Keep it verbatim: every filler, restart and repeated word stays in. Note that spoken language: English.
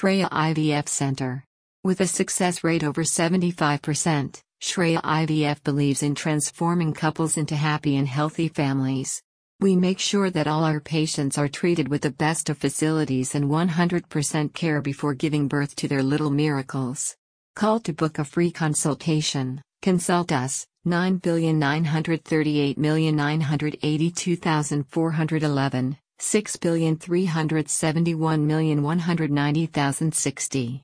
Shreya I V F Center. With a success rate over seventy-five percent, Shreya I V F believes in transforming couples into happy and healthy families. We make sure that all our patients are treated with the best of facilities and one hundred percent care before giving birth to their little miracles. Call to book a free consultation. Consult us, nine billion nine hundred thirty-eight million nine hundred eighty-two thousand four hundred eleven, six billion three hundred seventy-one million one hundred ninety thousand sixty.